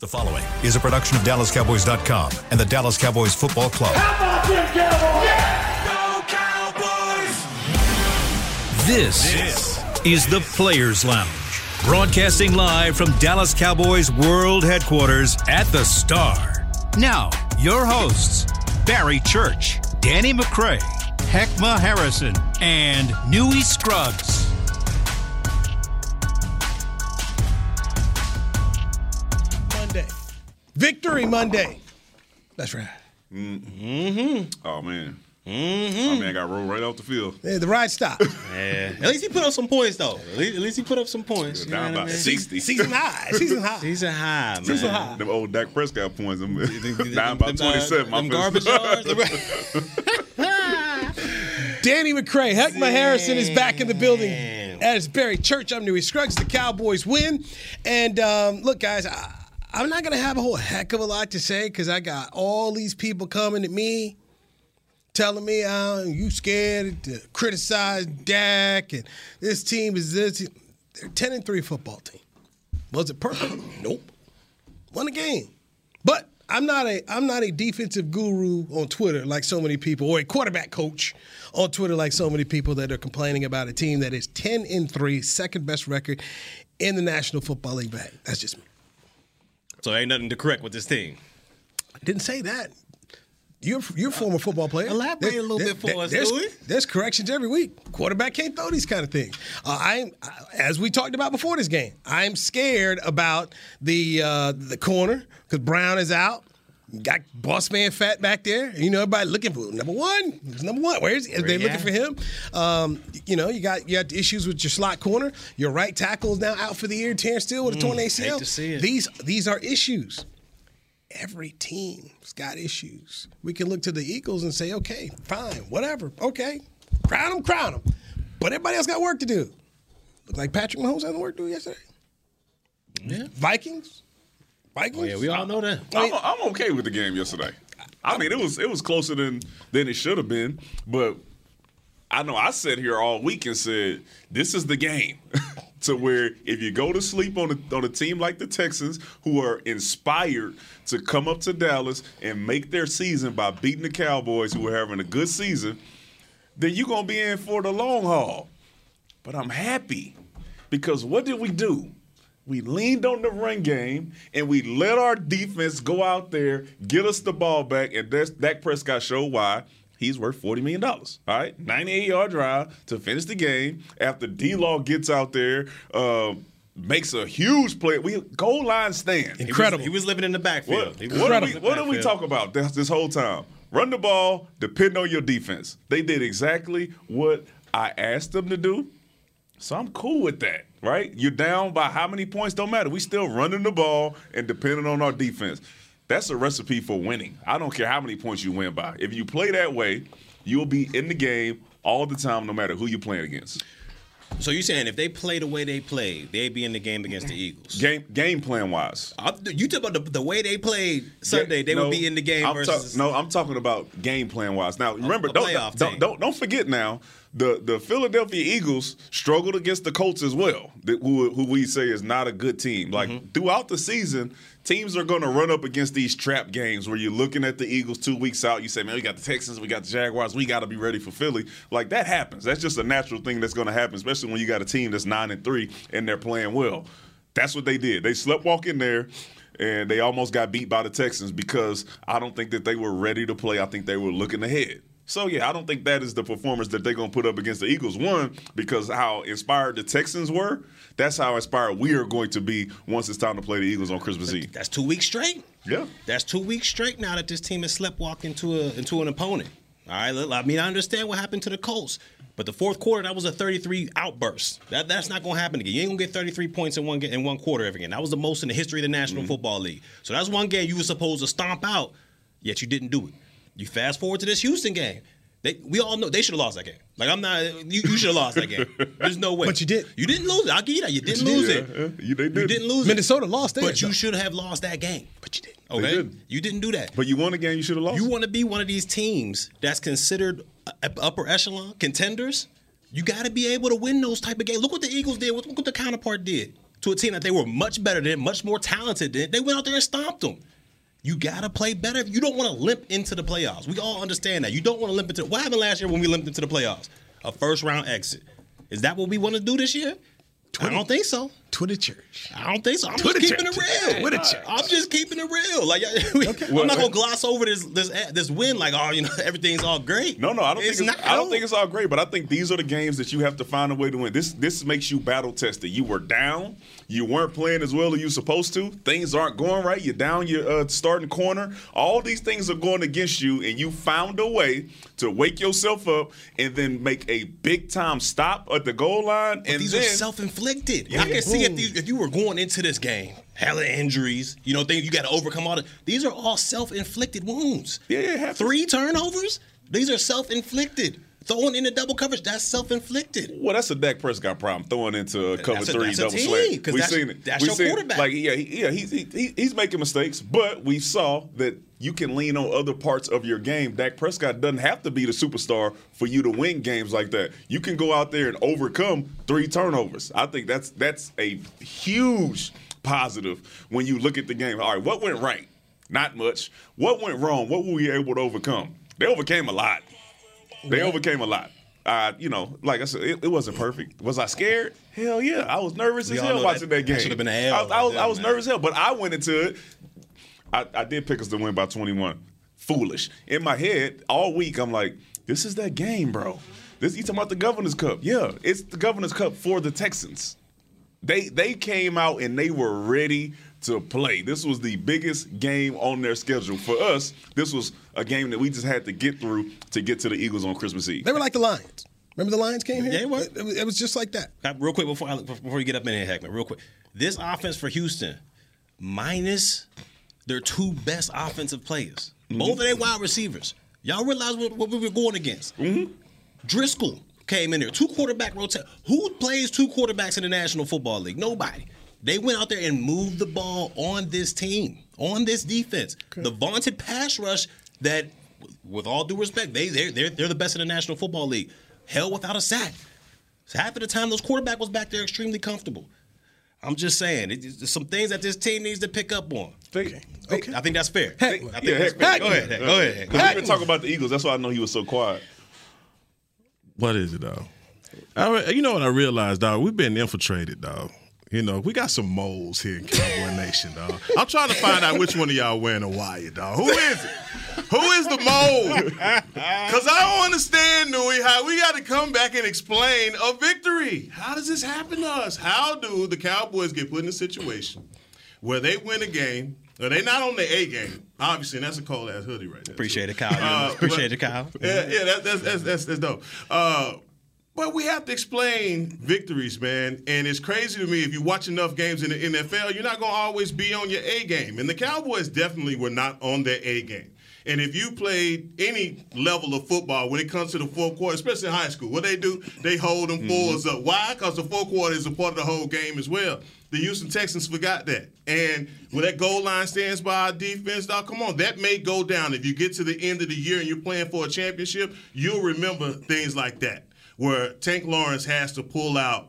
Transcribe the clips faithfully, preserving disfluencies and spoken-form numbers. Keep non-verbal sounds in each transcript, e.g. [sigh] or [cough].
The following is a production of Dallas Cowboys dot com and the Dallas Cowboys Football Club. How about them Cowboys? Yeah! Go Cowboys! This, this is the Players Lounge, broadcasting live from Dallas Cowboys World Headquarters at The Star. Now, your hosts, Barry Church, Danny McCray, Heckma Harrison, and Newey Scruggs. Victory Monday. That's right. Mm-hmm. Oh, man. Mm-hmm. My man got rolled right off the field. Yeah, the ride stopped. Yeah. At least he put up some points, though. At least, at least he put up some points. Down you know by I mean? sixty. Season high. Season high. Season high, man. Season high. Them old Dak Prescott points. Them, down by twenty-seven. Them garbage yards. Danny McCray. Heckma Harrison is back in the building. As Barry Church, I'm Newey Scruggs. The Cowboys win. And um, look, guys, I, I'm not going to have a whole heck of a lot to say because I got all these people coming at me telling me oh, you scared to criticize Dak and this team is this. They're ten and three football team. Was it perfect? Nope. Won the game. But I'm not a I'm not a defensive guru on Twitter like so many people, or a quarterback coach on Twitter like so many people that are complaining about a team that is ten and three, second best record in the National Football League. That's just me. So ain't nothing to correct with this team. I didn't say that. You're you're a former football player. Elaborate a little there, bit for there, us, there's, there's corrections every week. Quarterback can't throw these kind of things. Uh, I, as we talked about before this game, I'm scared about the uh, the corner because Brown is out. Got boss man fat back there. You know, everybody looking for number one. Number one. Where is he? Are they looking for him? Um, you know, you got you got issues with your slot corner. Your right tackle is now out for the year. Terrence Steele with a torn A C L. Hate to see it. These these are issues. Every team's got issues. We can look to the Eagles and say, okay, fine, whatever, okay, crown them, crown them. But everybody else got work to do. Look like Patrick Mahomes had work to do yesterday. Yeah. Vikings. Oh, yeah, we all know that. I'm, I'm okay with the game yesterday. I mean, it was it was closer than, than it should have been, but I know I sat here all week and said, this is the game to where if you go to sleep on a, on a team like the Texans who are inspired to come up to Dallas and make their season by beating the Cowboys who are having a good season, then you're going to be in for the long haul. But I'm happy because what did we do? We leaned on the run game, and we let our defense go out there, get us the ball back, and that's Dak Prescott showed why he's worth forty million dollars, all right? ninety-eight-yard drive to finish the game after D. Law gets out there, uh, makes a huge play. We goal line stand. Incredible. He was, he was living in the backfield. What, what, do, we, what backfield. do we talk about this, this whole time? Run the ball, depend on your defense. They did exactly what I asked them to do, so I'm cool with that. Right? You're down by how many points? Don't matter. We still running the ball and depending on our defense. That's a recipe for winning. I don't care how many points you win by. If you play that way, you'll be in the game all the time, no matter who you're playing against. So you're saying if they play the way they played, they'd be in the game against the Eagles? Game game plan-wise. I, you talk about the, the way they played Sunday, they no, would be in the game I'm versus ta- – No, I'm talking about game plan-wise. Now, remember, a, a don't, don't, don't, don't forget now, the, the Philadelphia Eagles struggled against the Colts as well, who, who we say is not a good team. Like, mm-hmm. throughout the season, teams are going to run up against these trap games where you're looking at the Eagles two weeks out. You say, man, we got the Texans, we got the Jaguars, we got to be ready for Philly. Like, that happens. That's just a natural thing that's going to happen, especially when you got a team that's nine and three and they're playing well. That's what they did. They sleptwalk in there, and they almost got beat by the Texans because I don't think that they were ready to play. I think they were looking ahead. So, yeah, I don't think that is the performance that they're going to put up against the Eagles. One, because how inspired the Texans were, that's how inspired we are going to be once it's time to play the Eagles on Christmas Eve. That's two weeks straight. Yeah. That's two weeks straight now that this team has sleptwalked into, a, into an opponent. All right, I mean, I understand what happened to the Colts. But the fourth quarter, that was a thirty-three outburst. That that's not gonna happen again. You ain't gonna get thirty-three points in one in one quarter ever again. That was the most in the history of the National mm-hmm. Football League. So that's one game you were supposed to stomp out, yet you didn't do it. You fast forward to this Houston game. They, we all know they should have lost that game. Like I'm not, you, you should have lost that game. There's no way. But you did. You didn't lose it. I'll give you that. You didn't you lose did. it. Yeah, you, they did. you didn't lose Minnesota it. Minnesota lost that. But you should have lost that game. But you didn't. Okay. Did. You didn't do that. But you won a game you should have lost. You want to be one of these teams that's considered upper echelon contenders. You got to be able to win those type of games. Look what the Eagles did. Look what the counterpart did. to a team that they were much better than, much more talented than. They went out there and stomped them. You got to play better. You don't want to limp into the playoffs. We all understand that. You don't want to limp into – what happened last year when we limped into the playoffs? A first-round exit. Is that what we want to do this year? Twitter, I don't think so. Twitter church. I don't think so. I'm Twitter just keeping church. it real. Twitter church. I'm just keeping it real. Like we, okay. I'm well, not gonna gloss over this this this win. Like oh, you know, everything's all great. No, no, I don't it's think it's, not, I don't think it's all great. But I think these are the games that you have to find a way to win. This this makes you battle tested. You were down. You weren't playing as well as you supposed to. Things aren't going right. You're down your uh, starting corner. All these things are going against you, and you found a way to wake yourself up and then make a big time stop at the goal line. But and these then, are self-inflicted. Yeah. I can see if these, if you were going into this game, hella injuries, you know, things you got to overcome. All the, these are all self-inflicted wounds. Yeah, it happens. Three turnovers. These are self-inflicted. Throwing in the double coverage, that's self-inflicted. Well, that's a Dak Prescott problem, throwing into a cover a, three double slant. We've seen it. That's we your seen, quarterback. Like, yeah, he, yeah, he's, he, he's making mistakes, but we saw that you can lean on other parts of your game. Dak Prescott doesn't have to be the superstar for you to win games like that. You can go out there and overcome three turnovers. I think that's that's a huge positive when you look at the game. All right, what went right? Not much. What went wrong? What were we able to overcome? They overcame a lot. They overcame a lot. Uh, you know, like I said, it, it wasn't perfect. Was I scared? Hell yeah. I was nervous we as hell watching that, that game. That should have been a hell. I was, I was, I was nervous as hell, but I went into it. I, I did pick us to win by twenty-one. Foolish. In my head, all week, I'm like, this is that game, bro. This, you talking about the Governor's Cup. Yeah, it's the Governor's Cup for the Texans. They they came out and they were ready to play. This was the biggest game on their schedule. For us, this was a game that we just had to get through to get to the Eagles on Christmas Eve. They were like the Lions. Remember the Lions came here? Yeah, it was. It was just like that. Real quick, before I, before you get up in here, Heckman, real quick. This offense for Houston, minus their two best offensive players, mm-hmm. both of their wide receivers. Y'all realize what, what we were going against. Mm-hmm. Driscoll came in there. Two quarterback rotation. Who plays two quarterbacks in the National Football League? Nobody. They went out there and moved the ball on this team, on this defense. Okay. The vaunted pass rush that, with all due respect, they, they're, they're, they're the best in the National Football League. Hell without a sack. So half of the time, those quarterbacks was back there extremely comfortable. I'm just saying, it, there's some things that this team needs to pick up on. Okay. okay. I think that's fair. Heck, I think yeah, that's fair. Heck, go ahead. Heck, go ahead. Because we've been talking about the Eagles. That's why I know he was so quiet. What is it, dog? I, you know what I realized, dog? We've been infiltrated, dog. You know, we got some moles here in Cowboy Nation, dog. I'm trying to find out which one of y'all wearing a wire, dog. Who is it? Who is the mole? Because I don't understand, Newey, how we got to come back and explain a victory. How does this happen to us? How do the Cowboys get put in a situation where they win a game? Now, they're not on the A game, obviously, and that's a cold-ass hoodie right there. Appreciate it, Kyle. Uh, Appreciate but, it, Kyle. Yeah, yeah that, that's, that's, that's, that's dope. Uh, But we have to explain victories, man. And it's crazy to me, if you watch enough games in the N F L, you're not going to always be on your A game. And the Cowboys definitely were not on their A game. And if you played any level of football when it comes to the fourth quarter, especially in high school, what they do, they hold them mm-hmm. forwards up. Why? Because the fourth quarter is a part of the whole game as well. The Houston Texans forgot that. And when that goal line stands by our defense, dog, come on, that may go down. If you get to the end of the year and you're playing for a championship, you'll remember things like that, where Tank Lawrence has to pull out,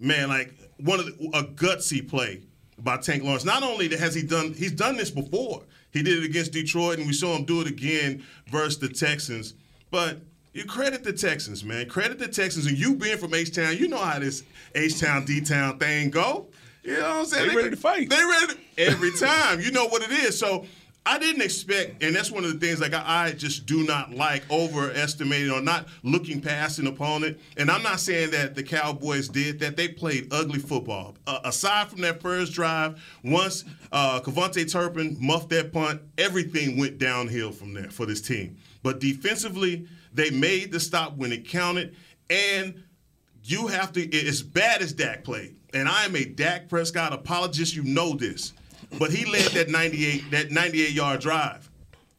man, like one of the, a gutsy play by Tank Lawrence. Not only has he done, he's done this before. He did it against Detroit, and we saw him do it again versus the Texans. But you credit the Texans, man. Credit the Texans. And you being from H-Town, you know how this H-Town, D-Town thing go. You know what I'm saying? They, they ready to fight. They ready to, every time. You know what it is. So I didn't expect, and that's one of the things like I, I just do not like overestimating or not looking past an opponent. And I'm not saying that the Cowboys did that. They played ugly football. Uh, aside from that first drive, once uh, Kevontae Turpin muffed that punt, everything went downhill from there for this team. But defensively, they made the stop when it counted. And you have to, as bad as Dak played, and I am a Dak Prescott apologist, you know this. But he led that ninety-eight that ninety-eight-yard drive.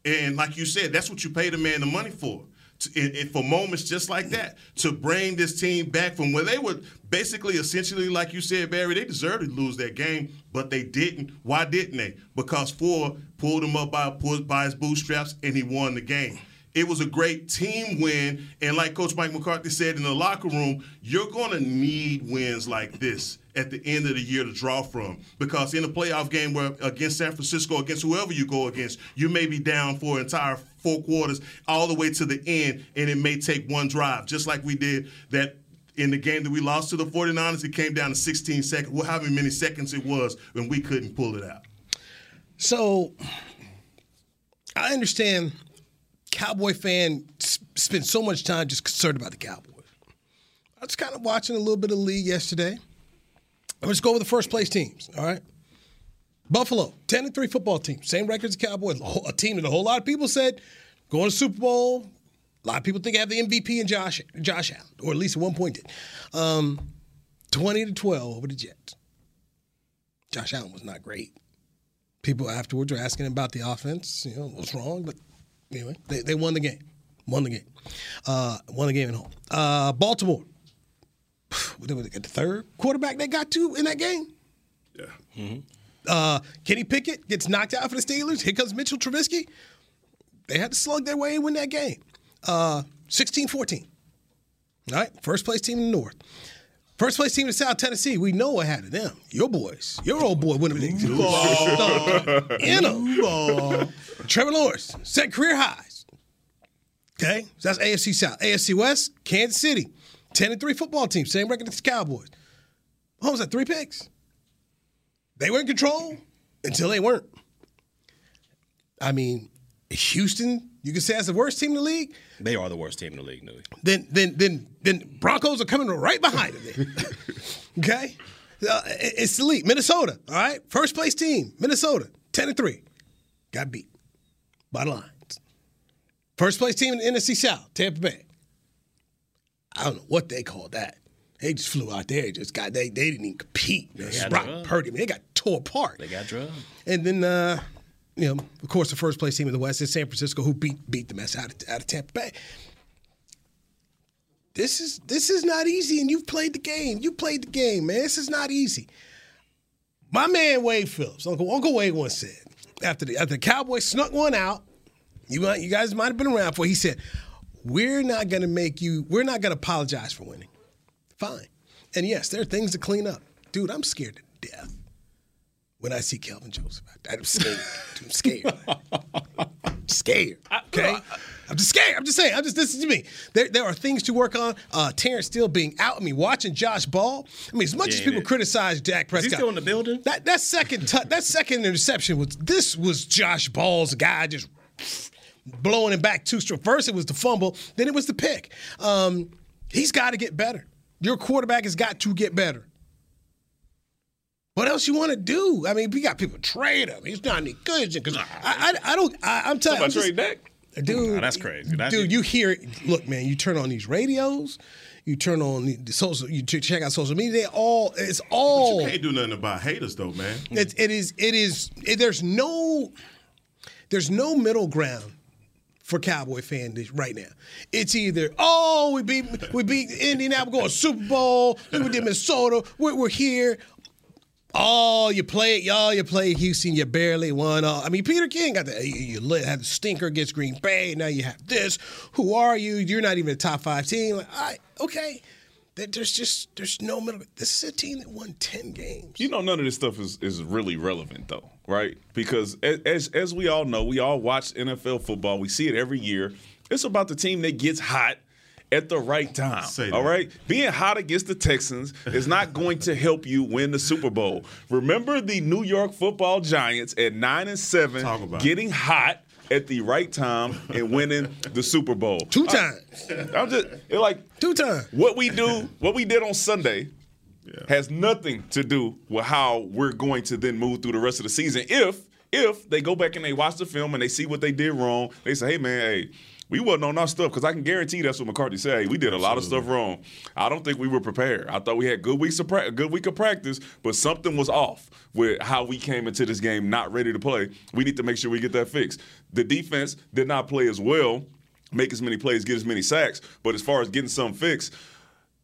And like you said, that's what you pay the man the money for, to, and, and for moments just like that, to bring this team back from where they were basically essentially, like you said, Barry, they deserved to lose that game, but they didn't. Why didn't they? Because Ford pulled him up by, by his bootstraps, and he won the game. It was a great team win, and like Coach Mike McCarthy said in the locker room, you're going to need wins like this at the end of the year to draw from. Because in a playoff game where against San Francisco, against whoever you go against, you may be down for an entire four quarters all the way to the end, and it may take one drive, just like we did that in the game that we lost to the 49ers. It came down to sixteen seconds. Well, how many seconds it was when we couldn't pull it out. So I understand Cowboy fan spend so much time just concerned about the Cowboys. I was kind of watching a little bit of the league yesterday. Let's go over the first place teams, all right? Buffalo, ten and three football team, same record as the Cowboys, a team that a whole lot of people said going to the Super Bowl. A lot of people think they have the M V P in Josh Josh Allen, or at least at one point did. Um, twenty to twelve over the Jets. Josh Allen was not great. People afterwards were asking him about the offense, you know, what's wrong. But anyway, they, they won the game. Won the game. Uh, won the game at home. Uh, Baltimore. What did they get? The third quarterback they got to in that game? Yeah. Mm-hmm. Uh, Kenny Pickett gets knocked out for the Steelers. Here comes Mitchell Trubisky. They had to slug their way and win that game. Uh, sixteen fourteen. All right, first place team in the North. First place team in South Tennessee. We know what happened to them. Your boys, your old boy, went in them. Trevor Lawrence set career highs. Okay, so that's A F C South. A F C West, Kansas City, ten and three football team, same record as the Cowboys. Mahomes had three picks. They were in control until they weren't. I mean, Houston. You can say that's the worst team in the league. They are the worst team in the league, Newey. Then, then, then, then Broncos are coming right behind them. Okay, uh, it's the league. Minnesota, all right, first place team. Minnesota, ten and three, got beat by the Lions. First place team in the N F C South, Tampa Bay. I don't know what they called that. They just flew out there. Just got they. They didn't even compete. They got Brock Purdy. They got tore apart. They got drugged. And then. Uh, You know, of course, the first place team in the West is San Francisco, who beat beat the mess out of, out of Tampa Bay. This is this is not easy, and you've played the game. You played the game, man. This is not easy. My man Wade Phillips, Uncle Uncle Wade, once said after the after the Cowboys snuck one out, you might, you guys might have been around for. He said, "We're not going to make you. We're not going to apologize for winning. Fine. And yes, there are things to clean up, dude. I'm scared to death." When I see Kelvin Joseph, I'm scared. I'm scared. I'm scared. Okay, I'm just scared. I'm just saying. I'm just. This is me. There, there are things to work on. Uh, Terrence Steele being out. I mean, watching Josh Ball. I mean, as much yeah, as people criticize Dak Prescott, is he still in the building? That that second t- that second interception was. This was Josh Ball's guy just blowing him back two strokes. First it was the fumble, then it was the pick. Um, he's got to get better. Your quarterback has got to get better. What else you want to do? I mean, we got people trade him. He's not any good because I, I, I don't. I, I'm telling you, trade Dak, dude. Nah, that's crazy, that's dude. It. You hear it. Look, man. You turn on these radios. You turn on the social. You check out social media. They all. It's all. But you can't do nothing about haters, though, man. It, it is. It is. It, there's no. There's no middle ground for Cowboy fans right now. It's either, oh, we beat we beat Indianapolis, we're going to Super Bowl. We did Minnesota. We're, we're here. Oh, you played, y'all. You played Houston. You barely won. All. I mean, Peter King got the you, you had the stinker against Green Bay. Now you have this. Who are you? You're not even a top five team. Like, all right, okay. There's just there's no middle. This is a team that won ten games. You know, none of this stuff is, is really relevant though, right? Because as as we all know, we all watch N F L football. We see it every year. It's about the team that gets hot at the right time, all right? Being hot against the Texans is not going to help you win the Super Bowl. Remember the New York football Giants at nine and seven, getting hot at the right time and winning the Super Bowl. Two times. I, I'm just – like – Two times. What we do – what we did on Sunday yeah. has nothing to do with how we're going to then move through the rest of the season. If, if they go back and they watch the film and they see what they did wrong, they say, hey, man, hey – we wasn't on our stuff because I can guarantee that's what McCarthy said. Hey, we did a lot of stuff wrong. I don't think we were prepared. I thought we had good weeks of pra- good week of practice, but something was off with how we came into this game not ready to play. We need to make sure we get that fixed. The defense did not play as well, make as many plays, get as many sacks. But as far as getting something fixed,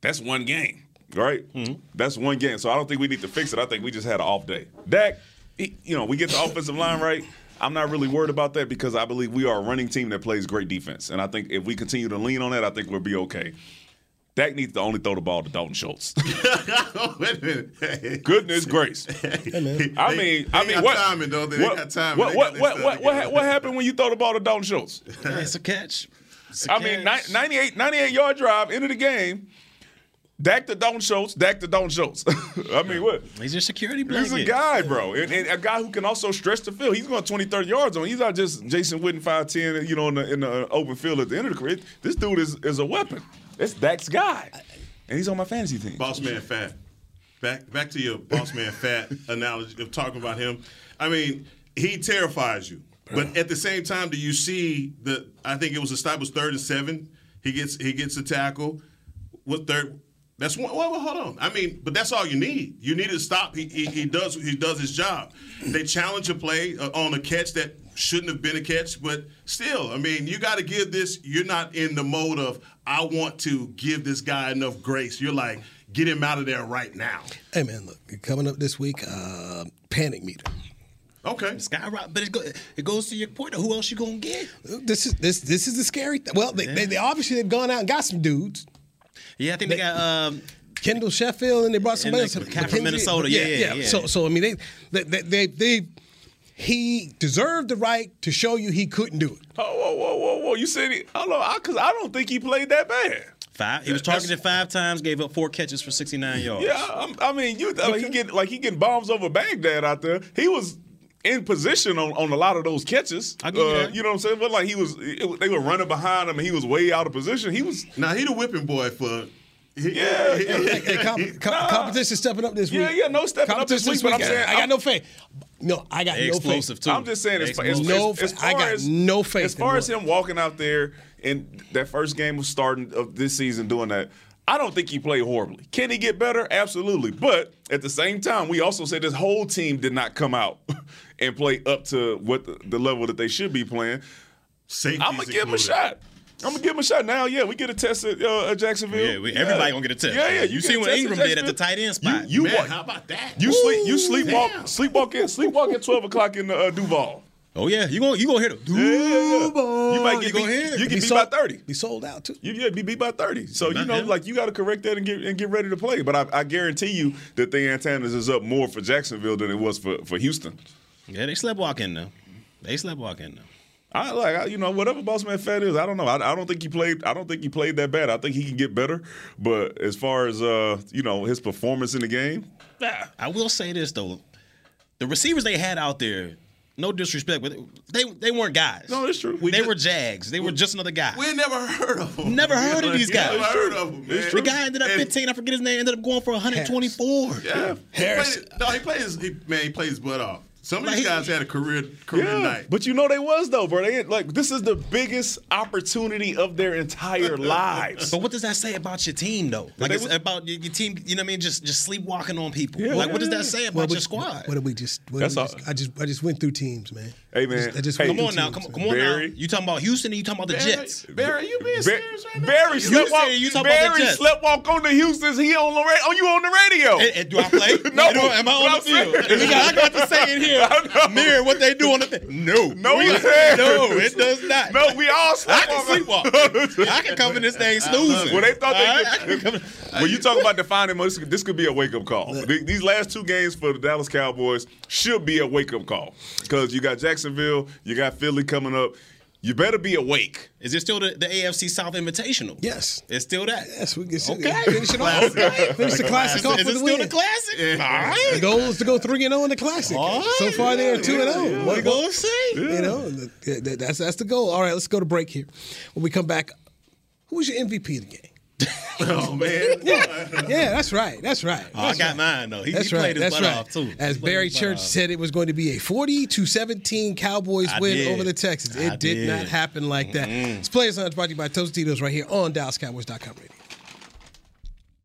that's one game, right? Mm-hmm. That's one game. So I don't think we need to fix it. I think we just had an off day. Dak, he, you know, we get the offensive line right. I'm not really worried about that because I believe we are a running team that plays great defense. And I think if we continue to lean on that, I think we'll be okay. Dak needs to only throw the ball to Dalton Schultz. Wait a minute. Hey. Goodness grace. Hey, man. I mean, they, I mean, what timing though? They what, got timing. What what what what, what, what happened when you throw the ball to Dalton Schultz? Yeah, it's a catch. It's a I catch. mean, ninety-eight, ninety-eight yard drive into the game. Dak to Dalton Schultz. Dak to Dalton Schultz. I mean, what? He's your security blanket. He's a guy, bro, and, and a guy who can also stretch the field. He's going twenty, thirty yards on. He's not just Jason Witten five ten, you know, in the, in the open field at the end of the career. This dude is is a weapon. It's Dak's guy, and he's on my fantasy team. Boss man fat. Back back to your boss man fat analogy of talking about him. I mean, he terrifies you, but at the same time, do you see the? I think it was established third and seven. He gets he gets a tackle. What third? That's one. Well, well, hold on. I mean, but that's all you need. You need to stop. He he, he does he does his job. They challenge a play on a catch that shouldn't have been a catch, but still, I mean, you got to give this. You're not in the mode of I want to give this guy enough grace. You're like, get him out of there right now. Hey man, look, coming up this week, uh, panic meter. Okay, skyrocket, but it, go, it goes to your point. Who else you gonna get? This is this this is the scary thing. Well, they, yeah. they, they obviously they've gone out and got some dudes. Yeah, I think they, they got um, Kendall Sheffield, and they brought somebody else from Minnesota. Yeah yeah, yeah, yeah. So so I mean they they they. they, they He deserved the right to show you he couldn't do it. Oh, whoa, whoa, whoa, whoa. You said it. Hold on, because I, I don't think he played that bad. Five. He was targeted five times, gave up four catches for sixty-nine yards. Yeah, I, I mean, you like he get like he getting bombs over Baghdad out there. He was in position on, on a lot of those catches. I get uh, you know what I'm saying? But like he was, it, they were running behind him, and he was way out of position. He was now nah, he the whipping boy for. Yeah, yeah, yeah. Hey, comp- nah. competition stepping up this week. Yeah, yeah, no stepping up this week. But I'm saying I got no faith. No, I got no faith. I'm just saying, as, as, no, as, as far I got as no faith. As far as him walking out there in that first game of starting of this season doing that, I don't think he played horribly. Can he get better? Absolutely. But at the same time, we also said this whole team did not come out and play up to what the, the level that they should be playing. Safety's I'm gonna give him a shot. I'm going to give him a shot now. Yeah, we get a test at, uh, at Jacksonville. Yeah, we, everybody yeah. going to get a test. Yeah, yeah. You, you see what Ingram did at the tight end spot. You, you Man, walk, how about that? You, sleep, you sleepwalk, sleepwalk in, sleepwalk at twelve o'clock in uh, Duval. Oh, yeah. You're going you to hit him. Duval. Yeah. You might get you beat, you get beat sold, by thirty. He sold out, too. You, yeah, be beat by thirty. So, Not you know, him. like, you got to correct that and get and get ready to play. But I, I guarantee you that the antennas is up more for Jacksonville than it was for, for Houston. Yeah, they sleepwalk in, though. They sleepwalk in, though. I like I, you know whatever boss man fat is. I don't know. I, I don't think he played. I don't think he played that bad. I think he can get better. But as far as uh, you know, his performance in the game, nah. I will say this though: the receivers they had out there, no disrespect, but they they weren't guys. No, it's true. We they just, were Jags. They we, were just another guy. We never heard of them. Never heard of these guys. Never heard of them. Man. The guy ended up and fifteen. I forget his name. Ended up going for one hundred twenty-four. Harris. Yeah, Harrison. No, he plays. He, man, he plays his butt off. Some of these guys had a career career yeah, night. But you know they was, though, bro. They, like, this is the biggest opportunity of their entire lives. But what does that say about your team, though? Like, it's was, about your, your team, you know what I mean? Just just sleepwalking on people. Yeah, like, yeah, what does that say about well, your but, squad? What did we just, what That's we just I just I just went through teams, man. Hey, man. I just, I just hey, come on teams, now. Come, come on Barry, now. You talking about Houston and you talking about the Barry, Jets. Barry, are you being serious right now? Barry sleepwalk. Barry sleepwalk on the Houstons. He on the oh, you on the radio. And, and do I play? No. Am I on the field? I got to say it here. Mirror what they do on the thing. No. No, we, no, it does not. No, we all sleepwalk. I can sleepwalk. I can come in this thing snoozing. Well, they thought they could. Right, when you talk about defining, this could be a wake-up call. These last two games for the Dallas Cowboys should be a wake-up call because you got Jacksonville, you got Philly coming up. You better be awake. Is it still the, the A F C South Invitational? Yes. It's still that? Yes. We can okay. Finish it off. Finish the Classic off for the win. Is it still the Classic? Yeah. All right. The goal is to go three and oh in the Classic. Right. So far, they are two and oh. What goal is it? You know, that's, that's the goal. All right, let's go to break here. When we come back, who was your M V P of the game? Oh, man. yeah. yeah, that's right. That's right. That's oh, I right. got mine, though. He, that's he played right. his butt right. off, too. As Barry Church said, it was going to be a forty to seventeen Cowboys I win did. over the Texans. It did, did not happen like mm-hmm. that. It's Players Lounge brought to you by Tostitos right here on Dallas Cowboys dot com radio.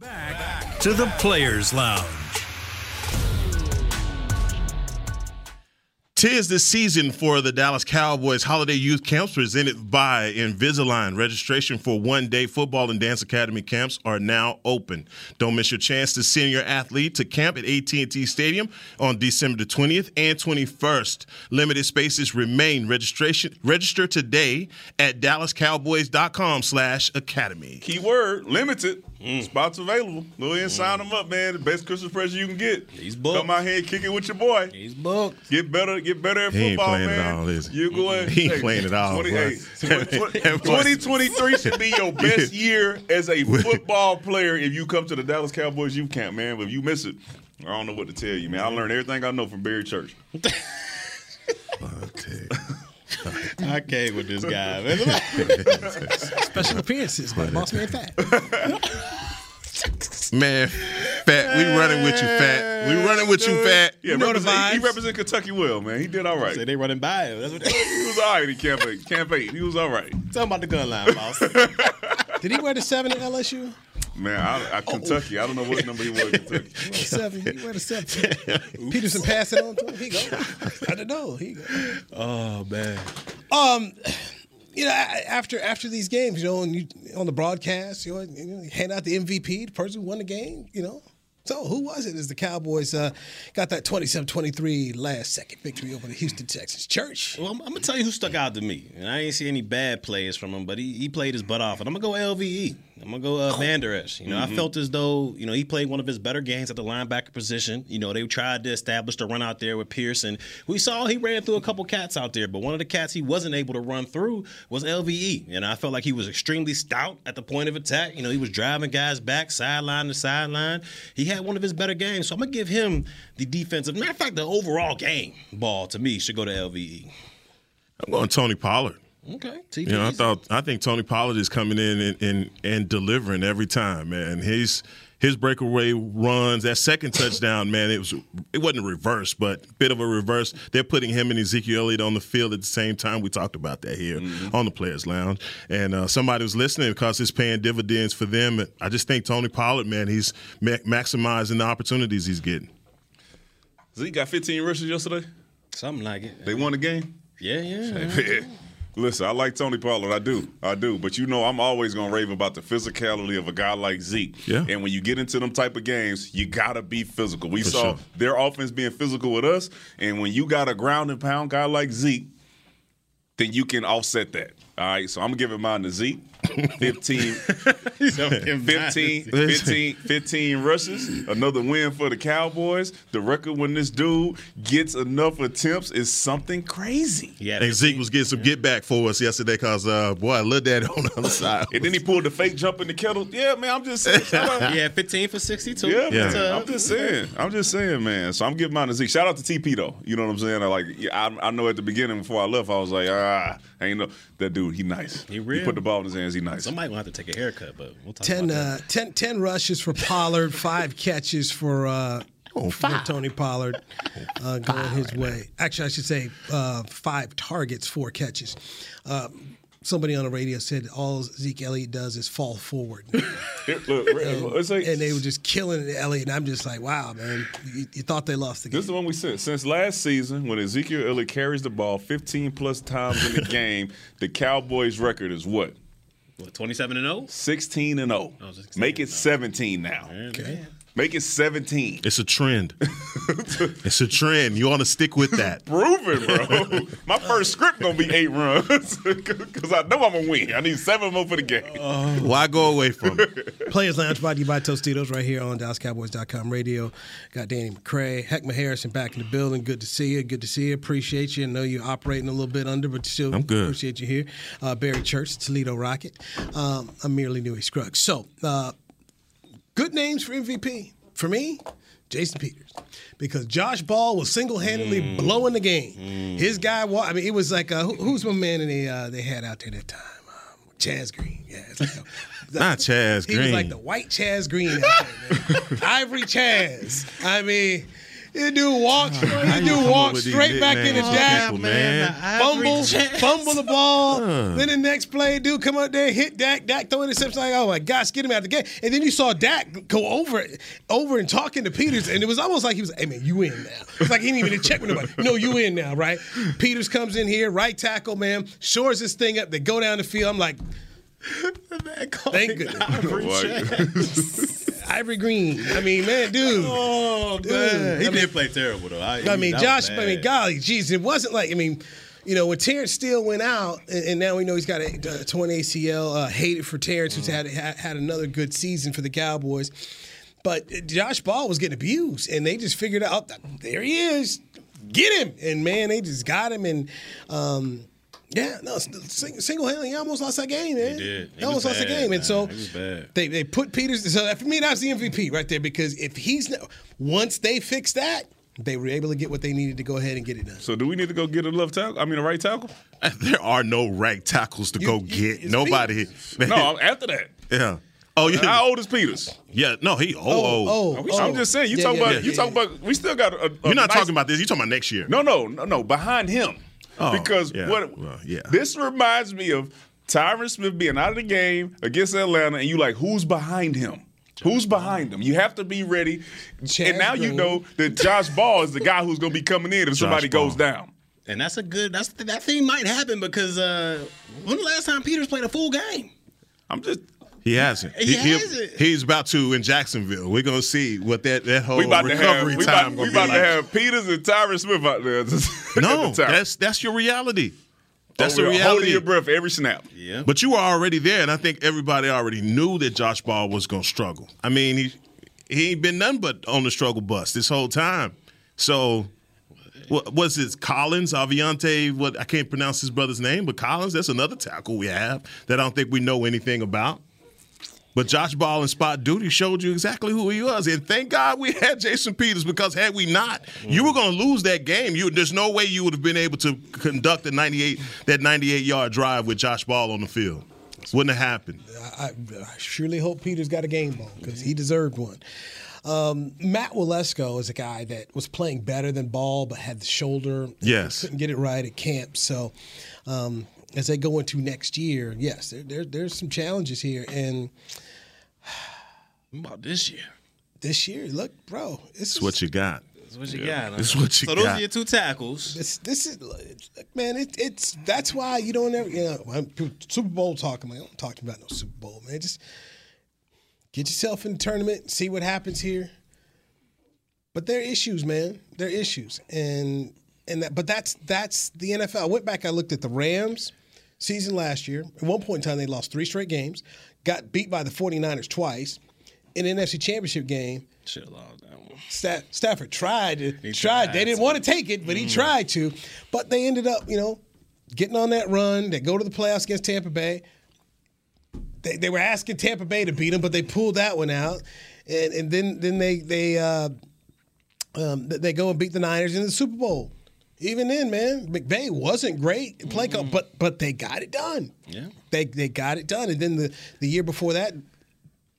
Back to the Players Lounge. Tis the season for the Dallas Cowboys Holiday Youth Camps presented by Invisalign. Registration for one-day football and dance academy camps are now open. Don't miss your chance to send your athlete to camp at A T and T Stadium on December the twentieth and twenty-first. Limited spaces remain. Registration Register today at dallas cowboys dot com slash academy. Keyword, limited. Mm. Spots available. Go ahead and sign them up, man. The best Christmas present you can get. He's booked. Come out here and kick it with your boy. He's booked. Get better, get better at he football, man. He ain't playing man. It all, is he? You go ahead. He ain't hey, playing it all. twenty twenty-three should be your best year as a football player if you come to the Dallas Cowboys Youth Camp, man. But if you miss it, I don't know what to tell you, man. I learned everything I know from Barry Church. I came with this guy, man. Special appearances, man. Boss Man Fat. Man, Fat, we running with you, Fat. We running with you, Fat. Yeah, you know represent, he represented Kentucky well, man. He did all right. So they running by him. That's what they he was all right in Camp eight. Camp eight. He was all right. Tell him about the gun line, boss. Did he wear the seven at L S U? Man, I, I Kentucky. Oh. I don't know what number he was in Kentucky. Well, seven. He went to seven. Peterson passed it on to him. He go. I don't know. He go. Oh, man. Um, you know, after after these games, you know, and you on the broadcast, you know, you hand out the M V P, the person who won the game, you know. So who was it as the Cowboys uh, got that twenty-seven twenty-three last-second victory over the Houston Texans? Church. Well, I'm, I'm going to tell you who stuck out to me. And I ain't see any bad plays from him, but he, he played his butt off. And I'm going to go L V E. I'm going to go uh, Van Der Esch. You know, mm-hmm. I felt as though, you know, he played one of his better games at the linebacker position. You know, they tried to establish the run out there with Pierce. And we saw he ran through a couple cats out there. But one of the cats he wasn't able to run through was L V E. And I felt like he was extremely stout at the point of attack. You know, he was driving guys back sideline to sideline. He had one of his better games. So I'm going to give him the defensive. Matter of fact, the overall game ball, to me, should go to L V E. I'm going Tony Pollard. Okay. T P, you know, I thought I think Tony Pollard is coming in and, and, and delivering every time, man. His his breakaway runs, that second touchdown, man, it was it wasn't a reverse, but a bit of a reverse. They're putting him and Ezekiel Elliott on the field at the same time. We talked about that here mm-hmm. on the Players Lounge, and uh, somebody was listening because it's paying dividends for them. I just think Tony Pollard, man, he's ma- maximizing the opportunities he's getting. Zeke got fifteen rushes yesterday. Something like it. They won the game. Yeah, yeah. Listen, I like Tony Pollard. I do. I do. But you know I'm always going to rave about the physicality of a guy like Zeke. Yeah. And when you get into them type of games, you got to be physical. We For saw sure. their offense being physical with us. And when you got a ground and pound guy like Zeke, then you can offset that. All right, so I'm going to give it mine to Zeke. fifteen, [laughs] fifteen, fifteen, fifteen rushes, another win for the Cowboys. The record when this dude gets enough attempts is something crazy. Yeah, and Zeke was getting some yeah. get back for us yesterday because, uh, boy, I love that on the other side. And then he pulled the fake jump in the kettle. Yeah, man, I'm just saying. Yeah, fifteen for sixty-two. Yeah, man, yeah. I'm just saying. I'm just saying, man. So I'm giving mine to Zeke. Shout out to T P, though. You know what I'm saying? I, like, I, I know at the beginning before I left, I was like, ah, I ain't know. That dude, he nice. He, real. He put the ball in his hands. Nice. Somebody will have to take a haircut, but we'll talk ten, about that. Uh, ten, ten rushes for Pollard, five catches for, uh, oh, for Tony Pollard uh, going five his right way. Now. Actually, I should say uh, five targets, four catches. Uh, somebody on the radio said all Zeke Elliott does is fall forward. It, look, and, it's like, and they were just killing Elliott, and I'm just like, wow, man, you, you thought they lost the game. This is the one we said. Since last season, when Ezekiel Elliott carries the ball fifteen-plus times in the game, the Cowboys' record is what? twenty-seven and oh? sixteen and oh. Oh, make it seventeen now. Okay. Make it seventeen. It's a trend. It's a trend. You want to stick with that. Prove it, bro. My first script going to be eight runs because I know I'm going to win. I need seven more for the game. Uh, Why go away from it? Players Lounge brought to you by Tostitos right here on Dallas Cowboys dot com radio. Got Danny McCray. Heckma Harrison back in the building. Good to see you. Good to see you. Appreciate you. I know you're operating a little bit under, but still I'm good. Appreciate you here. Uh, Barry Church, Toledo Rocket. Um, I'm merely Newey Scruggs. So, uh, good names for M V P. For me, Jason Peters. Because Josh Ball was single-handedly mm. blowing the game. Mm. His guy, I mean, it was like, uh, who, who's my man they, uh, they had out there that time? Um, Chaz Green. Yeah, it's like a, not Chaz he Green. He was like the white Chaz Green out there, man. Ivory Chaz. I mean, this dude walked, this dude walked straight back in the Dak, fumble, fumble the ball. Uh. Then the next play, dude come up there, hit Dak, Dak throw interception. Like, oh my gosh, get him out of the game. And then you saw Dak go over, over and talking to Peters, and it was almost like he was, hey man, you in now. It's like he didn't even check with nobody. No, you in now, right? Peters comes in here, right tackle, man, shores this thing up. They go down the field. I'm like, thank goodness. Ivory Green. I mean, man, dude. Oh, dude. Man. He I did mean, play terrible, though. I, I mean, Josh, I mean, golly, geez, it wasn't like, I mean, you know, when Terrence Steele went out, and, and now we know he's got a, a torn A C L, uh, hated for Terrence, who's had, had another good season for the Cowboys. But Josh Ball was getting abused, and they just figured out, oh, there he is. Get him. And, man, they just got him, and um, – yeah, no, single-handedly, he almost lost that game, man. He did. He, he almost bad, lost that game. Man. And so they, they put Peters – so that, for me, that's the M V P right there because if he's not – once they fix that, they were able to get what they needed to go ahead and get it done. So do we need to go get a left tackle – I mean a right tackle? There are no right tackles to you, go you, get. Nobody – no, after that. Yeah. Oh, yeah. How old is Peters? Yeah, no, he old. Oh, oh, oh, I'm oh. just saying, you yeah, talking yeah, about yeah, – you yeah, talking yeah. about – we still got a, a – You're not nice, talking about this. You're talking about next year. No, no, no, no, behind him. Oh, because yeah, what well, yeah. this reminds me of Tyron Smith being out of the game against Atlanta, and you like, who's behind him? Who's behind him? You have to be ready. Chaz and now Green. You know that Josh Ball is the guy who's going to be coming in if Josh somebody Ball. Goes down. And that's a good – that's that thing might happen because uh, when the last time Peters played a full game? I'm just – He hasn't. He, he hasn't. He's about to in Jacksonville. We're going to see what that, that whole recovery have, we time going to be. We're about to have Peters and Tyron Smith out there. No, the that's that's your reality. That's oh, the reality. Holding your breath every snap. Yeah. But you were already there, and I think everybody already knew that Josh Ball was going to struggle. I mean, he, he ain't been nothing but on the struggle bus this whole time. So – what was it, Collins, Aviante, what I can't pronounce his brother's name, but Collins, that's another tackle we have that I don't think we know anything about. But Josh Ball in spot duty showed you exactly who he was. And thank God we had Jason Peters because had we not, you were going to lose that game. You, there's no way you would have been able to conduct the ninety-eight, that ninety-eight-yard drive with Josh Ball on the field. Wouldn't have happened. I, I surely hope Peters got a game ball because he deserved one. Um, Matt Willesco is a guy that was playing better than Ball but had the shoulder. Yes. Couldn't get it right at camp. So um, as they go into next year, yes, there, there, there's some challenges here. And what about this year? This year, look, bro. This is what you got. This is what you yeah. got. This is what you so got. So those are your two tackles. This, this is, look, man, it, it's that's why you don't ever, you know, Super Bowl talking, like, I don't talk about no Super Bowl, man. Just get yourself in the tournament, see what happens here. But there are issues, man. There are issues. And and that, but that's that's the N F L. I went back, I looked at the Rams, season last year. At one point in time, they lost three straight games, got beat by the 49ers twice. In an N F C Championship game, should have lost that one. Sta- Stafford tried to he tried. tried. They didn't to. want to take it, but mm. he tried to. But they ended up, you know, getting on that run. They go to the playoffs against Tampa Bay. They they were asking Tampa Bay to beat them, but they pulled that one out. And and then then they they uh, um, they go and beat the Niners in the Super Bowl. Even then, man, McVay wasn't great in play call, mm. but but they got it done. Yeah, they they got it done. And then the, the year before that,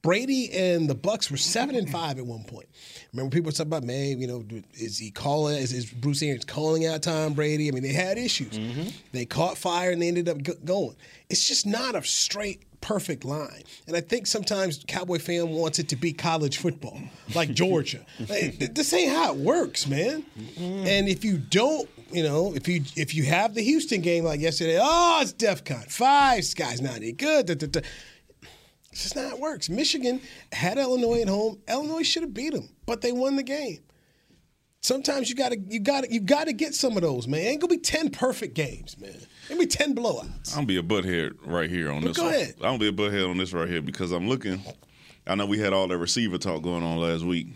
Brady and the Bucks were seven and five at one point. Remember, people were talking about, man, you know, is he calling? Is, is Bruce Arians calling out Tom Brady? I mean, they had issues. Mm-hmm. They caught fire and they ended up g- going. It's just not a straight, perfect line. And I think sometimes Cowboy fan wants it to be college football, like Georgia. Like, th- this ain't how it works, man. Mm-hmm. And if you don't, you know, if you if you have the Houston game like yesterday, oh, it's DEFCON five. Sky's not any good. Da, da, da. It's just not how it works. Michigan had Illinois at home. Illinois should have beat them, but they won the game. Sometimes you gotta you gotta you gotta get some of those, man. It ain't gonna be ten perfect games, man. It ain't be ten blowouts. I'm gonna be a butthead right here on but this. Go one. ahead. I'm gonna be a butthead on this right here because I'm looking. I know we had all that receiver talk going on last week.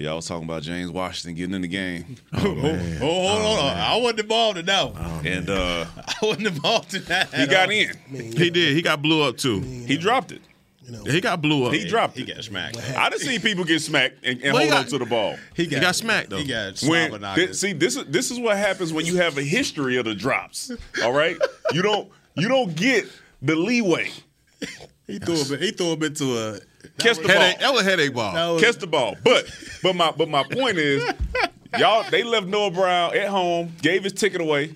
Y'all was talking about James Washington getting in the game. Oh, oh, man. oh, oh hold oh, on. Man. I wasn't involved in that one. Oh, and uh, I wasn't involved in that. He got in. I mean, he know. did. He got blew up, too. I mean, he know. dropped it. You know. He got blew up. He, he dropped he it. He got smacked. I done seen people get smacked and, and well, hold got, on to the ball. He got, he got smacked, though. He got when, th- See, this is, this is what happens when you have a history of the drops, all right? you don't you don't get the leeway. He threw him, he threw him into a... Catch the ball. That was a headache ball. Catch the ball. But but my but my point is, y'all they left Noah Brown at home, gave his ticket away.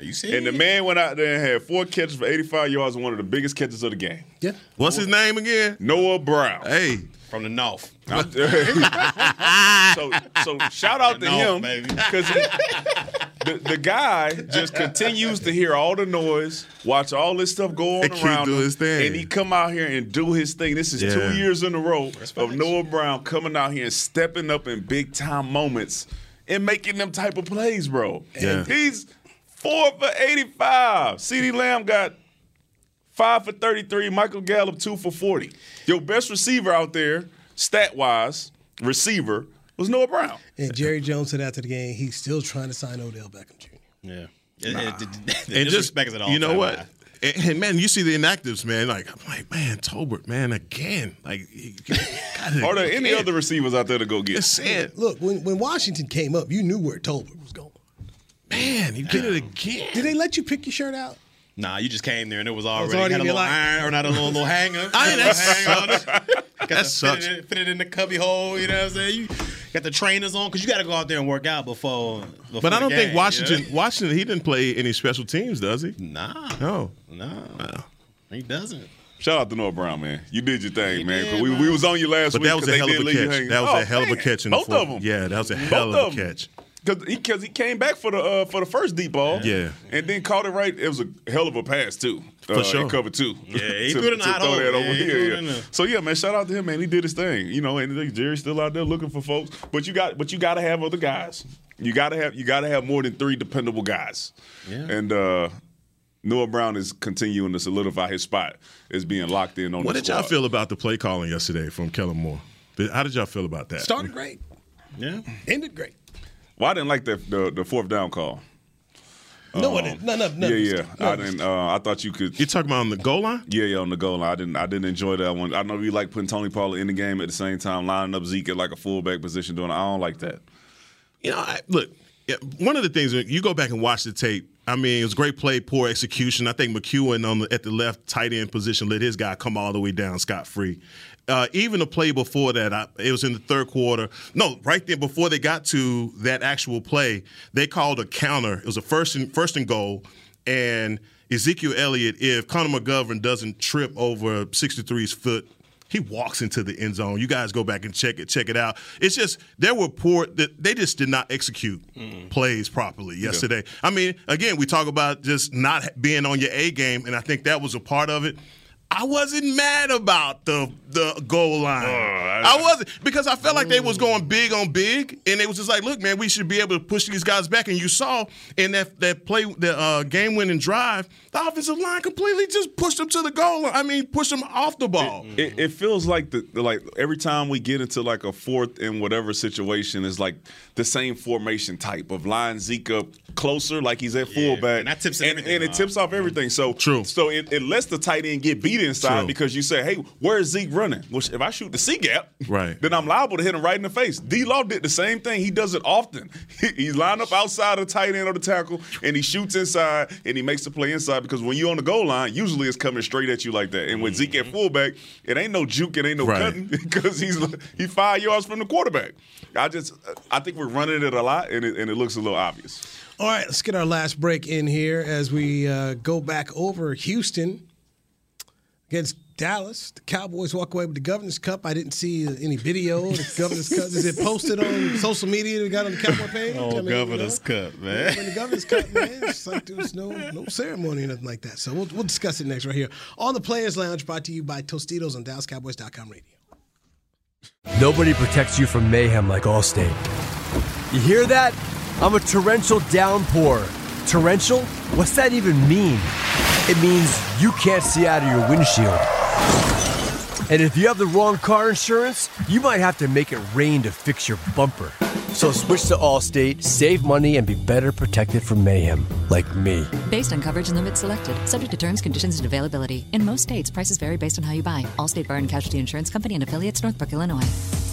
You see? And the man went out there and had four catches for eighty-five yards, one of the biggest catches of the game. Yeah. What's his name again? Noah Brown. Hey. From the North. so so shout out to north, him. Because the, the guy just continues to hear all the noise, watch all this stuff go on around him, and he come out here and do his thing. This is yeah. two years in a row of Noah Brown coming out here and stepping up in big time moments and making them type of plays, bro. Yeah. And he's four for eighty-five. CeeDee Lamb got five for thirty-three. Michael Gallup, two for forty. Your best receiver out there, stat-wise, receiver, was Noah Brown. And Jerry Jones said after the game, he's still trying to sign Odell Beckham Junior Yeah. Nah. It, it, it, it and just, it all you know what? And, and, man, you see the inactives, man. Like, I'm like, man, Tolbert, man, again. Like, gotta, are there any other receivers out there to go get? It's it. Look, when, when Washington came up, you knew where Tolbert was going. Man, he did it again. Did they let you pick your shirt out? Nah, you just came there and it was already, it was already had a little like, iron or not a little, little hanger. I mean, that sucks. Got that sucks. Fit it, in, fit it in the cubby hole, you know what I'm saying? You got the trainers on because you got to go out there and work out before. before but I don't game, think Washington, you know? Washington, he didn't play any special teams, does he? Nah. No. No. Wow. He doesn't. Shout out to Noah Brown, man. You did your thing, he man. Did, we, we was on you last but week. But that was a hell of a catch. That was oh, a hell man. of a catch. In Both the of them. Yeah, that was a hell Both of a catch. Because he, cause he came back for the uh, for the first deep ball, yeah, and then caught it right. It was a hell of a pass too, for uh, sure. In cover two, yeah, he to, threw it in the hot hole. Yeah, yeah. yeah. So yeah, man, shout out to him, man. He did his thing, you know. And Jerry's still out there looking for folks, but you got but you got to have other guys. You got to have you got to have more than three dependable guys. Yeah. And uh, Noah Brown is continuing to solidify his spot as being locked in on. What the did squad. Y'all feel about the play calling yesterday from Kellen Moore? How did y'all feel about that? Started great, yeah, ended great. Well, I didn't like the the, the fourth down call. No, um, I didn't. No, no, no. Yeah, yeah. No, I didn't. Uh, I thought you could. You talking about on the goal line? Yeah, yeah, on the goal line. I didn't. I didn't enjoy that one. I know we like putting Tony Pollard in the game at the same time, lining up Zeke at like a fullback position. Doing. I don't like that. You know, I, look. Yeah, one of the things when you go back and watch the tape. I mean, it was great play, poor execution. I think McEwen on the, at the left tight end position let his guy come all the way down scot-free. Uh, even the play before that, I, it was in the third quarter. No, right there before they got to that actual play, they called a counter. It was a first and, first and goal. And Ezekiel Elliott, if Conor McGovern doesn't trip over sixty-three's foot, he walks into the end zone. You guys go back and check it, check it out. It's just there were poor. They just did not execute mm. plays properly yesterday. Yeah. I mean, again, we talk about just not being on your A game, and I think that was a part of it. I wasn't mad about the the goal line. Uh, I, I wasn't, because I felt like they was going big on big, and they was just like, look, man, we should be able to push these guys back. And you saw in that that play, the uh, game-winning drive, the offensive line completely just pushed them to the goal line. I mean, pushed them off the ball. It, it, it feels like the, the like every time we get into like a fourth and whatever situation, it's like the same formation type of line Zeke up closer, like he's at yeah, fullback, and, that tips and, and it tips off everything. So true. So it, it lets the tight end get beat inside. True. Because you say, hey, where is Zeke running? Which if I shoot the C gap, right, then I'm liable to hit him right in the face. D. Law did the same thing. He does it often. He, he lined up outside of the tight end or the tackle, and he shoots inside, and he makes the play inside, because when you're on the goal line, usually it's coming straight at you like that. And with mm-hmm. Zeke at fullback, it ain't no juke, it ain't no right. cutting, because he's he five yards from the quarterback. I just I think we're running it a lot, and it, and it looks a little obvious. All right, let's get our last break in here as we uh, go back over Houston against Dallas. The Cowboys walk away with the Governor's Cup. I didn't see any video of the Governor's Cup. Is it posted on social media? We got on the Cowboy page? Oh, I mean, Governor's you know, Cup, man. You know, the Governor's Cup, man. It's like there was no, no ceremony or nothing like that. So we'll, we'll discuss it next right here on the Players Lounge, brought to you by Tostitos on Dallas Cowboys dot com radio. Nobody protects you from mayhem like Allstate. You hear that? I'm a torrential downpour. Torrential? What's that even mean? It means you can't see out of your windshield. And if you have the wrong car insurance, you might have to make it rain to fix your bumper. So switch to Allstate, save money, and be better protected from mayhem, like me. Based on coverage and limits selected, subject to terms, conditions, and availability. In most states, prices vary based on how you buy. Allstate Fire and Casualty Insurance Company and affiliates, Northbrook, Illinois.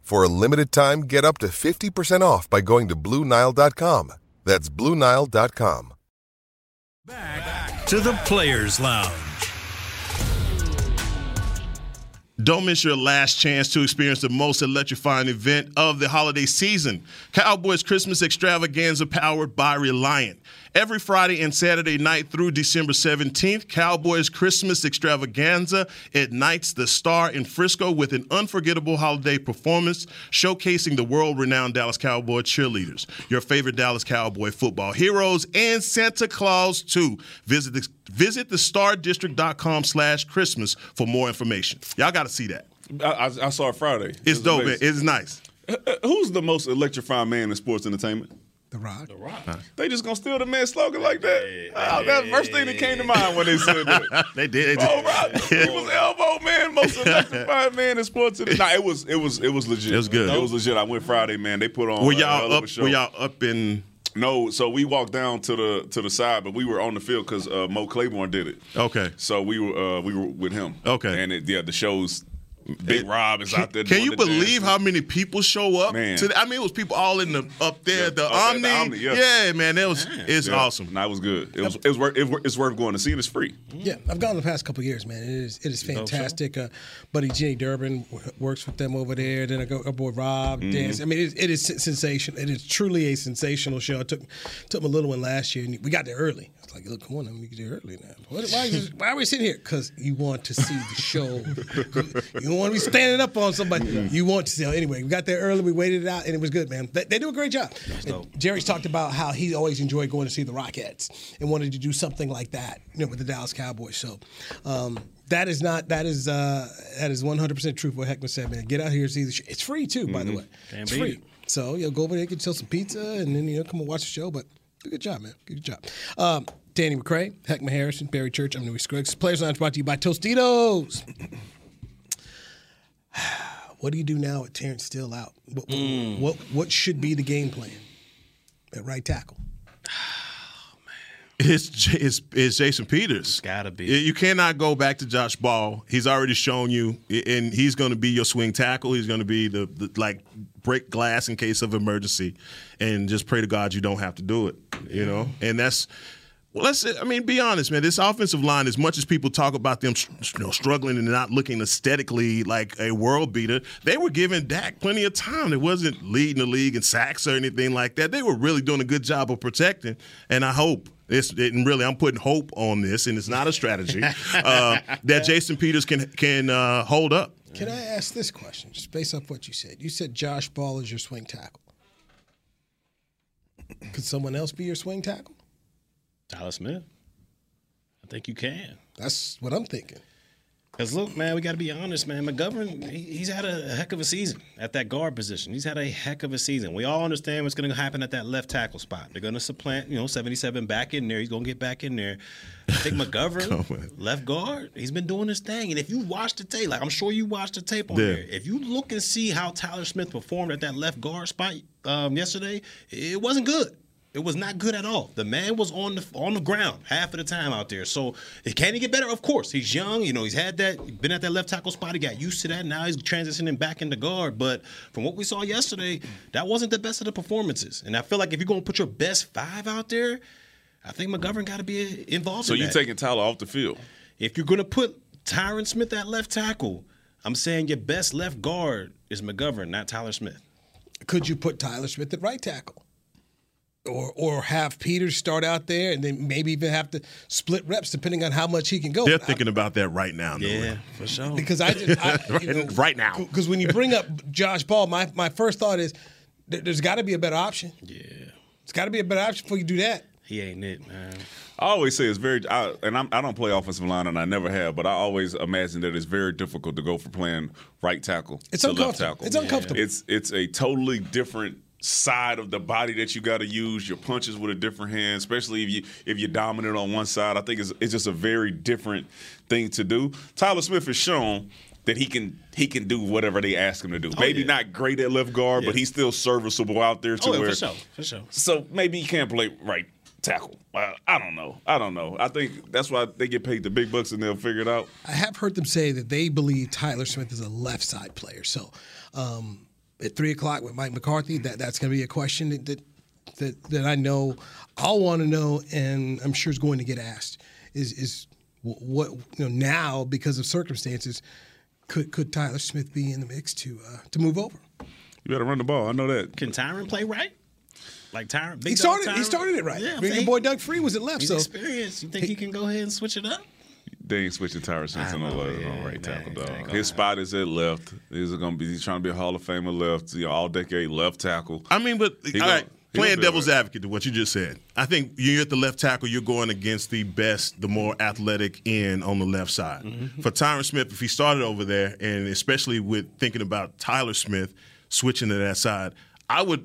For a limited time, get up to fifty percent off by going to Blue Nile dot com. That's Blue Nile dot com. Back to the Players Lounge. Don't miss your last chance to experience the most electrifying event of the holiday season. Cowboys Christmas Extravaganza, powered by Reliant. Every Friday and Saturday night through December seventeenth, Cowboys Christmas Extravaganza ignites the Star in Frisco with an unforgettable holiday performance showcasing the world-renowned Dallas Cowboy cheerleaders, your favorite Dallas Cowboy football heroes, and Santa Claus, too. Visit the, visit the star district dot com slash Christmas for more information. Y'all got to see that. I, I, I saw it Friday. It's, it's dope, man. It's nice. Who's the most electrifying man in sports entertainment? The Rock. The Rock. Huh. They just gonna steal the man's slogan like that? Hey, oh, hey, that's the first thing that came to mind when they said that. They did. Bro, Rob, he was elbow man, most electrified man in sports. Today. Nah, it was, it was, it was legit. It was good. It was legit. I went Friday, man. They put on. Were y'all uh, up? Show. Were y'all up in? No, so we walked down to the to the side, but we were on the field because uh, Mo Claiborne did it. Okay. So we were uh, we were with him. Okay. And it, yeah, the shows. Big Rob is out there. Can you believe how many people show up? Man. To the, I mean, it was people all in the up there, yeah, the, Omni. the Omni. Yeah, yeah man, that was man. it's yeah. awesome. That was good. It was it's worth it, it's worth going to see. And it's free. Yeah, I've gone the past couple of years, man. It is it is fantastic. Uh, buddy Jenny Durbin works with them over there. Then I go, our boy Rob mm-hmm. dance. I mean, it, it is sensational. It is truly a sensational show. I took took my little one last year, and we got there early. I was like, look, come on, I'm gonna get there early now. What, why, is, why are we sitting here? Because you want to see the show. You don't want to be standing up on somebody. Yeah. You want to see. Anyway, we got there early. We waited it out, and it was good, man. They, they do a great job. Jerry's talked about how he always enjoyed going to see the Rockettes and wanted to do something like that, you know, with the Dallas Cowboys. So um, that is not that is uh, that is one hundred percent true what Heckma said, man. Get out here and see the show. It's free too, mm-hmm. by the way. Can't it's free. It. So you know, go over there, get yourself some pizza, and then you know, come and watch the show. But good job, man. Good job. Um, Danny McCray, Heckma Harrison, Barry Church. I'm Newey Scruggs. Players Lounge brought to you by Tostitos. What do you do now with Terrence Steele out? What, mm. what what should be the game plan at right tackle? Oh, man. It's, it's, it's Jason Peters. It's got to be. You cannot go back to Josh Ball. He's already shown you, and he's going to be your swing tackle. He's going to be the, the like break glass in case of emergency, and just pray to God you don't have to do it. You know, and that's. Well, let's, I mean, be honest, man. This offensive line, as much as people talk about them you know, struggling and not looking aesthetically like a world beater, they were giving Dak plenty of time. It wasn't leading the league in sacks or anything like that. They were really doing a good job of protecting, and I hope. It's, it, and really, I'm putting hope on this, and it's not a strategy, uh, that Jason Peters can can uh, hold up. Can I ask this question, just based off what you said? You said Josh Ball is your swing tackle. Could someone else be your swing tackle? Tyler Smith. I think you can. That's what I'm thinking. Because, look, man, we got to be honest, man. McGovern, he, he's had a heck of a season at that guard position. He's had a heck of a season. We all understand what's going to happen at that left tackle spot. They're going to supplant, you know, seventy-seven back in there. He's going to get back in there. I think McGovern, left guard, he's been doing his thing. And if you watch the tape, like I'm sure you watched the tape on yeah. there, if you look and see how Tyler Smith performed at that left guard spot um, yesterday, it wasn't good. It was not good at all. The man was on the on the ground half of the time out there. So it can he get better? Of course. He's young. You know, he's had that, been at that left tackle spot. He got used to that. Now he's transitioning back into guard. But from what we saw yesterday, that wasn't the best of the performances. And I feel like if you're going to put your best five out there, I think McGovern got to be involved so in that. So you're taking Tyler off the field. If you're going to put Tyron Smith at left tackle, I'm saying your best left guard is McGovern, not Tyler Smith. Could you put Tyler Smith at right tackle? Or or have Peters start out there and then maybe even have to split reps depending on how much he can go. They're thinking I, about that right now. Though. Yeah, for sure. Because I, just, I right, you know, right now. Because when you bring up Josh Ball, my, my first thought is th- there's got to be a better option. Yeah. There's got to be a better option before you do that. He ain't it, man. I always say it's very I, – and I'm, I don't play offensive line and I never have, but I always imagine that it's very difficult to go from playing right tackle it's to left tackle. It's uncomfortable. Yeah. It's, it's a totally different – side of the body that you got to use your punches with a different hand, especially if you if you're dominant on one side. I think it's it's just a very different thing to do. Tyler Smith has shown that he can he can do whatever they ask him to do. Oh, maybe yeah. not great at left guard, yeah. but he's still serviceable out there. To oh, yeah, where, for sure, for sure. So maybe he can't play right tackle. Uh, I don't know. I don't know. I think that's why they get paid the big bucks and they'll figure it out. I have heard them say that they believe Tyler Smith is a left side player. So. um At three o'clock with Mike McCarthy, that, that's going to be a question that that, that that I know I'll want to know, and I'm sure is going to get asked. Is is what you know now because of circumstances, could could Tyler Smith be in the mix to uh, to move over? You better run the ball. I know that. Can Tyron play right? Like Tyron, he started. Tyron. He started it right. Yeah, I mean, your boy Doug Free was at left. He's so experienced. You think he, he can go ahead and switch it up? They ain't switching Tyron Smith on the right tackle, dog. His spot is at left. He's gonna be. He's trying to be a Hall of Famer left, you know, all decade left tackle. I mean, but all gonna, right, playing devil's right. advocate to what you just said, I think you're at the left tackle. You're going against the best, the more athletic end on the left side. Mm-hmm. For Tyron Smith, if he started over there, and especially with thinking about Tyler Smith switching to that side, I would.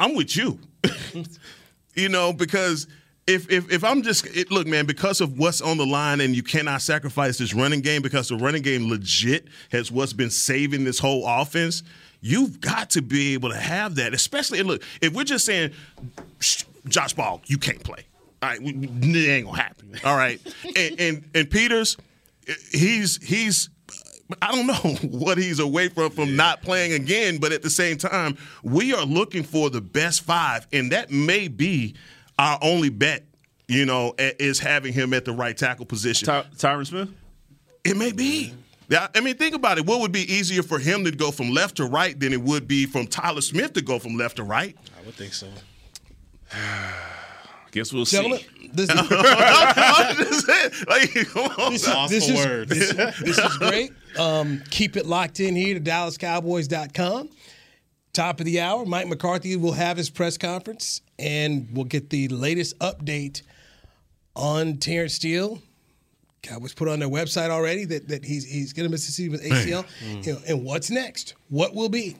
I'm with you, you know, because. If, if if I'm just – look, man, because of what's on the line and you cannot sacrifice this running game because the running game legit has what's been saving this whole offense, you've got to be able to have that. Especially – look, if we're just saying, Josh Ball, you can't play. All right, we, it ain't going to happen. All right. and, and and Peters, he's he's I don't know what he's away from from yeah. not playing again, but at the same time, we are looking for the best five, and that may be our only bet, you know, is having him at the right tackle position. Ty- Tyron Smith? It may be. I mean, think about it. What would be easier for him to go from left to right than it would be from Tyler Smith to go from left to right? I would think so. Guess we'll Gentlemen, see. This is, this is great. Um, keep it locked in here to Dallas Cowboys dot com. Top of the hour, Mike McCarthy will have his press conference, and we'll get the latest update on Terrence Steele. Cowboys put on their website already that, that he's he's going to miss the season with A C L. Mm. You know, and what's next? What will be?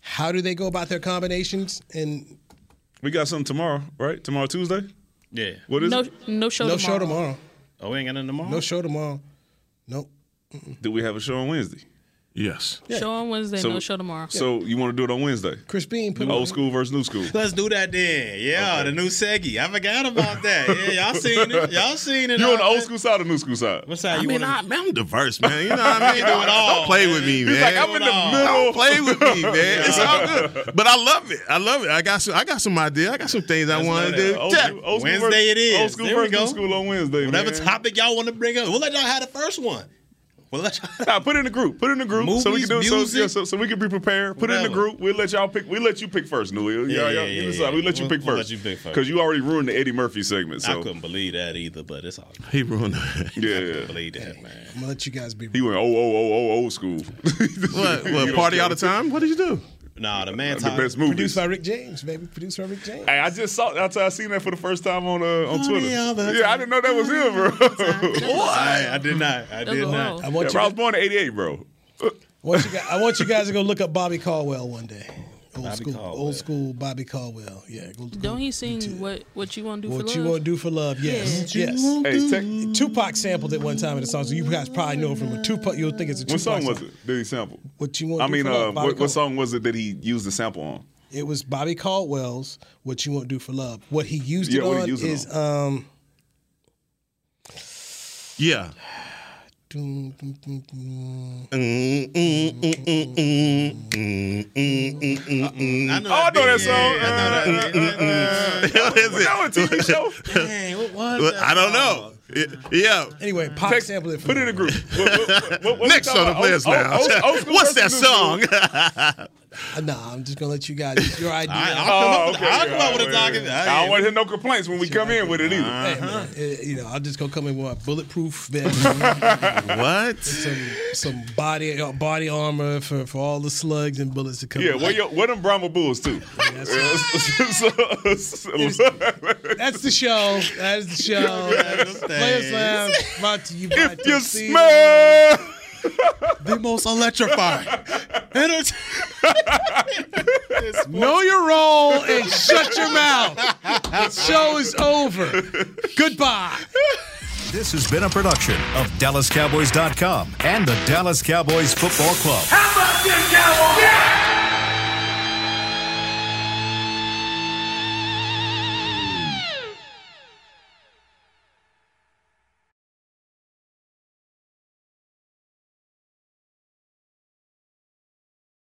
How do they go about their combinations? And we got something tomorrow, right? Tomorrow, Tuesday? Yeah. What is no, it? No show no tomorrow. No show tomorrow. Oh, we ain't got nothing tomorrow? No show tomorrow. Nope. Mm-mm. Do we have a show on Wednesday? Yes. Yeah. Show on Wednesday, so, no show tomorrow. So you want to do it on Wednesday? Chris Bean. Put old school versus new school. Let's do that then. Yeah, okay. The new Seggy. I forgot about that. Yeah, y'all seen it. Y'all seen it. You on the old school side or new school side? What side I you mean, wanna... I, I'm diverse, man. You know what I mean? Do it all. Don't play man. with me, He's man. Like, I'm in the all. middle. Don't play with me, man. Yeah. It's all good. But I love it. I love it. I got some, I got some ideas. I got some things Let's I want to do. Old, old Wednesday versus, it is. Old school there versus new school on Wednesday, Whatever man. topic y'all want to bring up. We'll let y'all have the first one. We'll let y'all nah, put it in the group. Put it in the group Movies, so we can do it. So, yeah, so, so we can be prepared. Put Whatever. it in the group. We'll let y'all pick. We'll let you pick first, Newey. Yeah, yeah, yeah, yeah. We'll let you pick first. Because you already ruined the Eddie Murphy segment. So. I couldn't believe that either, but it's all good. He ruined that. Yeah. I couldn't believe that, man. I'm gonna let you guys be. He went oh oh oh oh old school. What? What party all the time? What did you do? Nah, the man. The best movie. Produced by Rick James, baby. Produced by Rick James. Hey, I just saw. After I seen that for the first time on uh, on Twitter. Yeah, I didn't know that was him, bro. What? I, I did not. I did not. I, want yeah, you bro, guys, I was born in eighty-eight, bro. I want, you guys, I want you guys to go look up Bobby Caldwell one day. Old Bobby school, Caldwell. Old school Bobby Caldwell. Yeah. Go, go, Don't he sing what what you want to do? What for you love? want to do for love? Yes. Yeah. Yes. yes. Hey, te- Tupac sampled it one time in a song, so you guys probably know it from a Tupac. You'll think it's a Tupac. What song, song was it? Did he sample? What you want? I do mean, for uh, love, what, what song was it that he used the sample on? It was Bobby Caldwell's "What You Want to Do for Love." What he used yeah, it on used is it on. um. Yeah. I know oh, I know that song. What is it? That was a T V show. Dang, what was that? I don't know. Yeah. Anyway, pop Take, sample it. For put me. in a group. What, what, what, what, Next on the players now. Old, old, old What's that song? Nah, I'm just gonna let you guys. It's your idea. I, I'll come oh, up with, okay, I'll come right, up with right, a document. Right. I, I don't want to hear no complaints when we come idea. in with it either. Uh-huh. Hey, man, you know, I'm just gonna come in with a bulletproof vest. What? Some, some body body armor for, for all the slugs and bullets to come. Yeah, wear your wear them Brahma Bulls too. Yeah, that's, that's the show. That is the show. That's the Players Lounge brought to you by If you smell. The most electrifying. Entertain- know your role and shut your mouth. The show is over. Goodbye. This has been a production of Dallas Cowboys dot com and the Dallas Cowboys Football Club. How about this, Cowboys?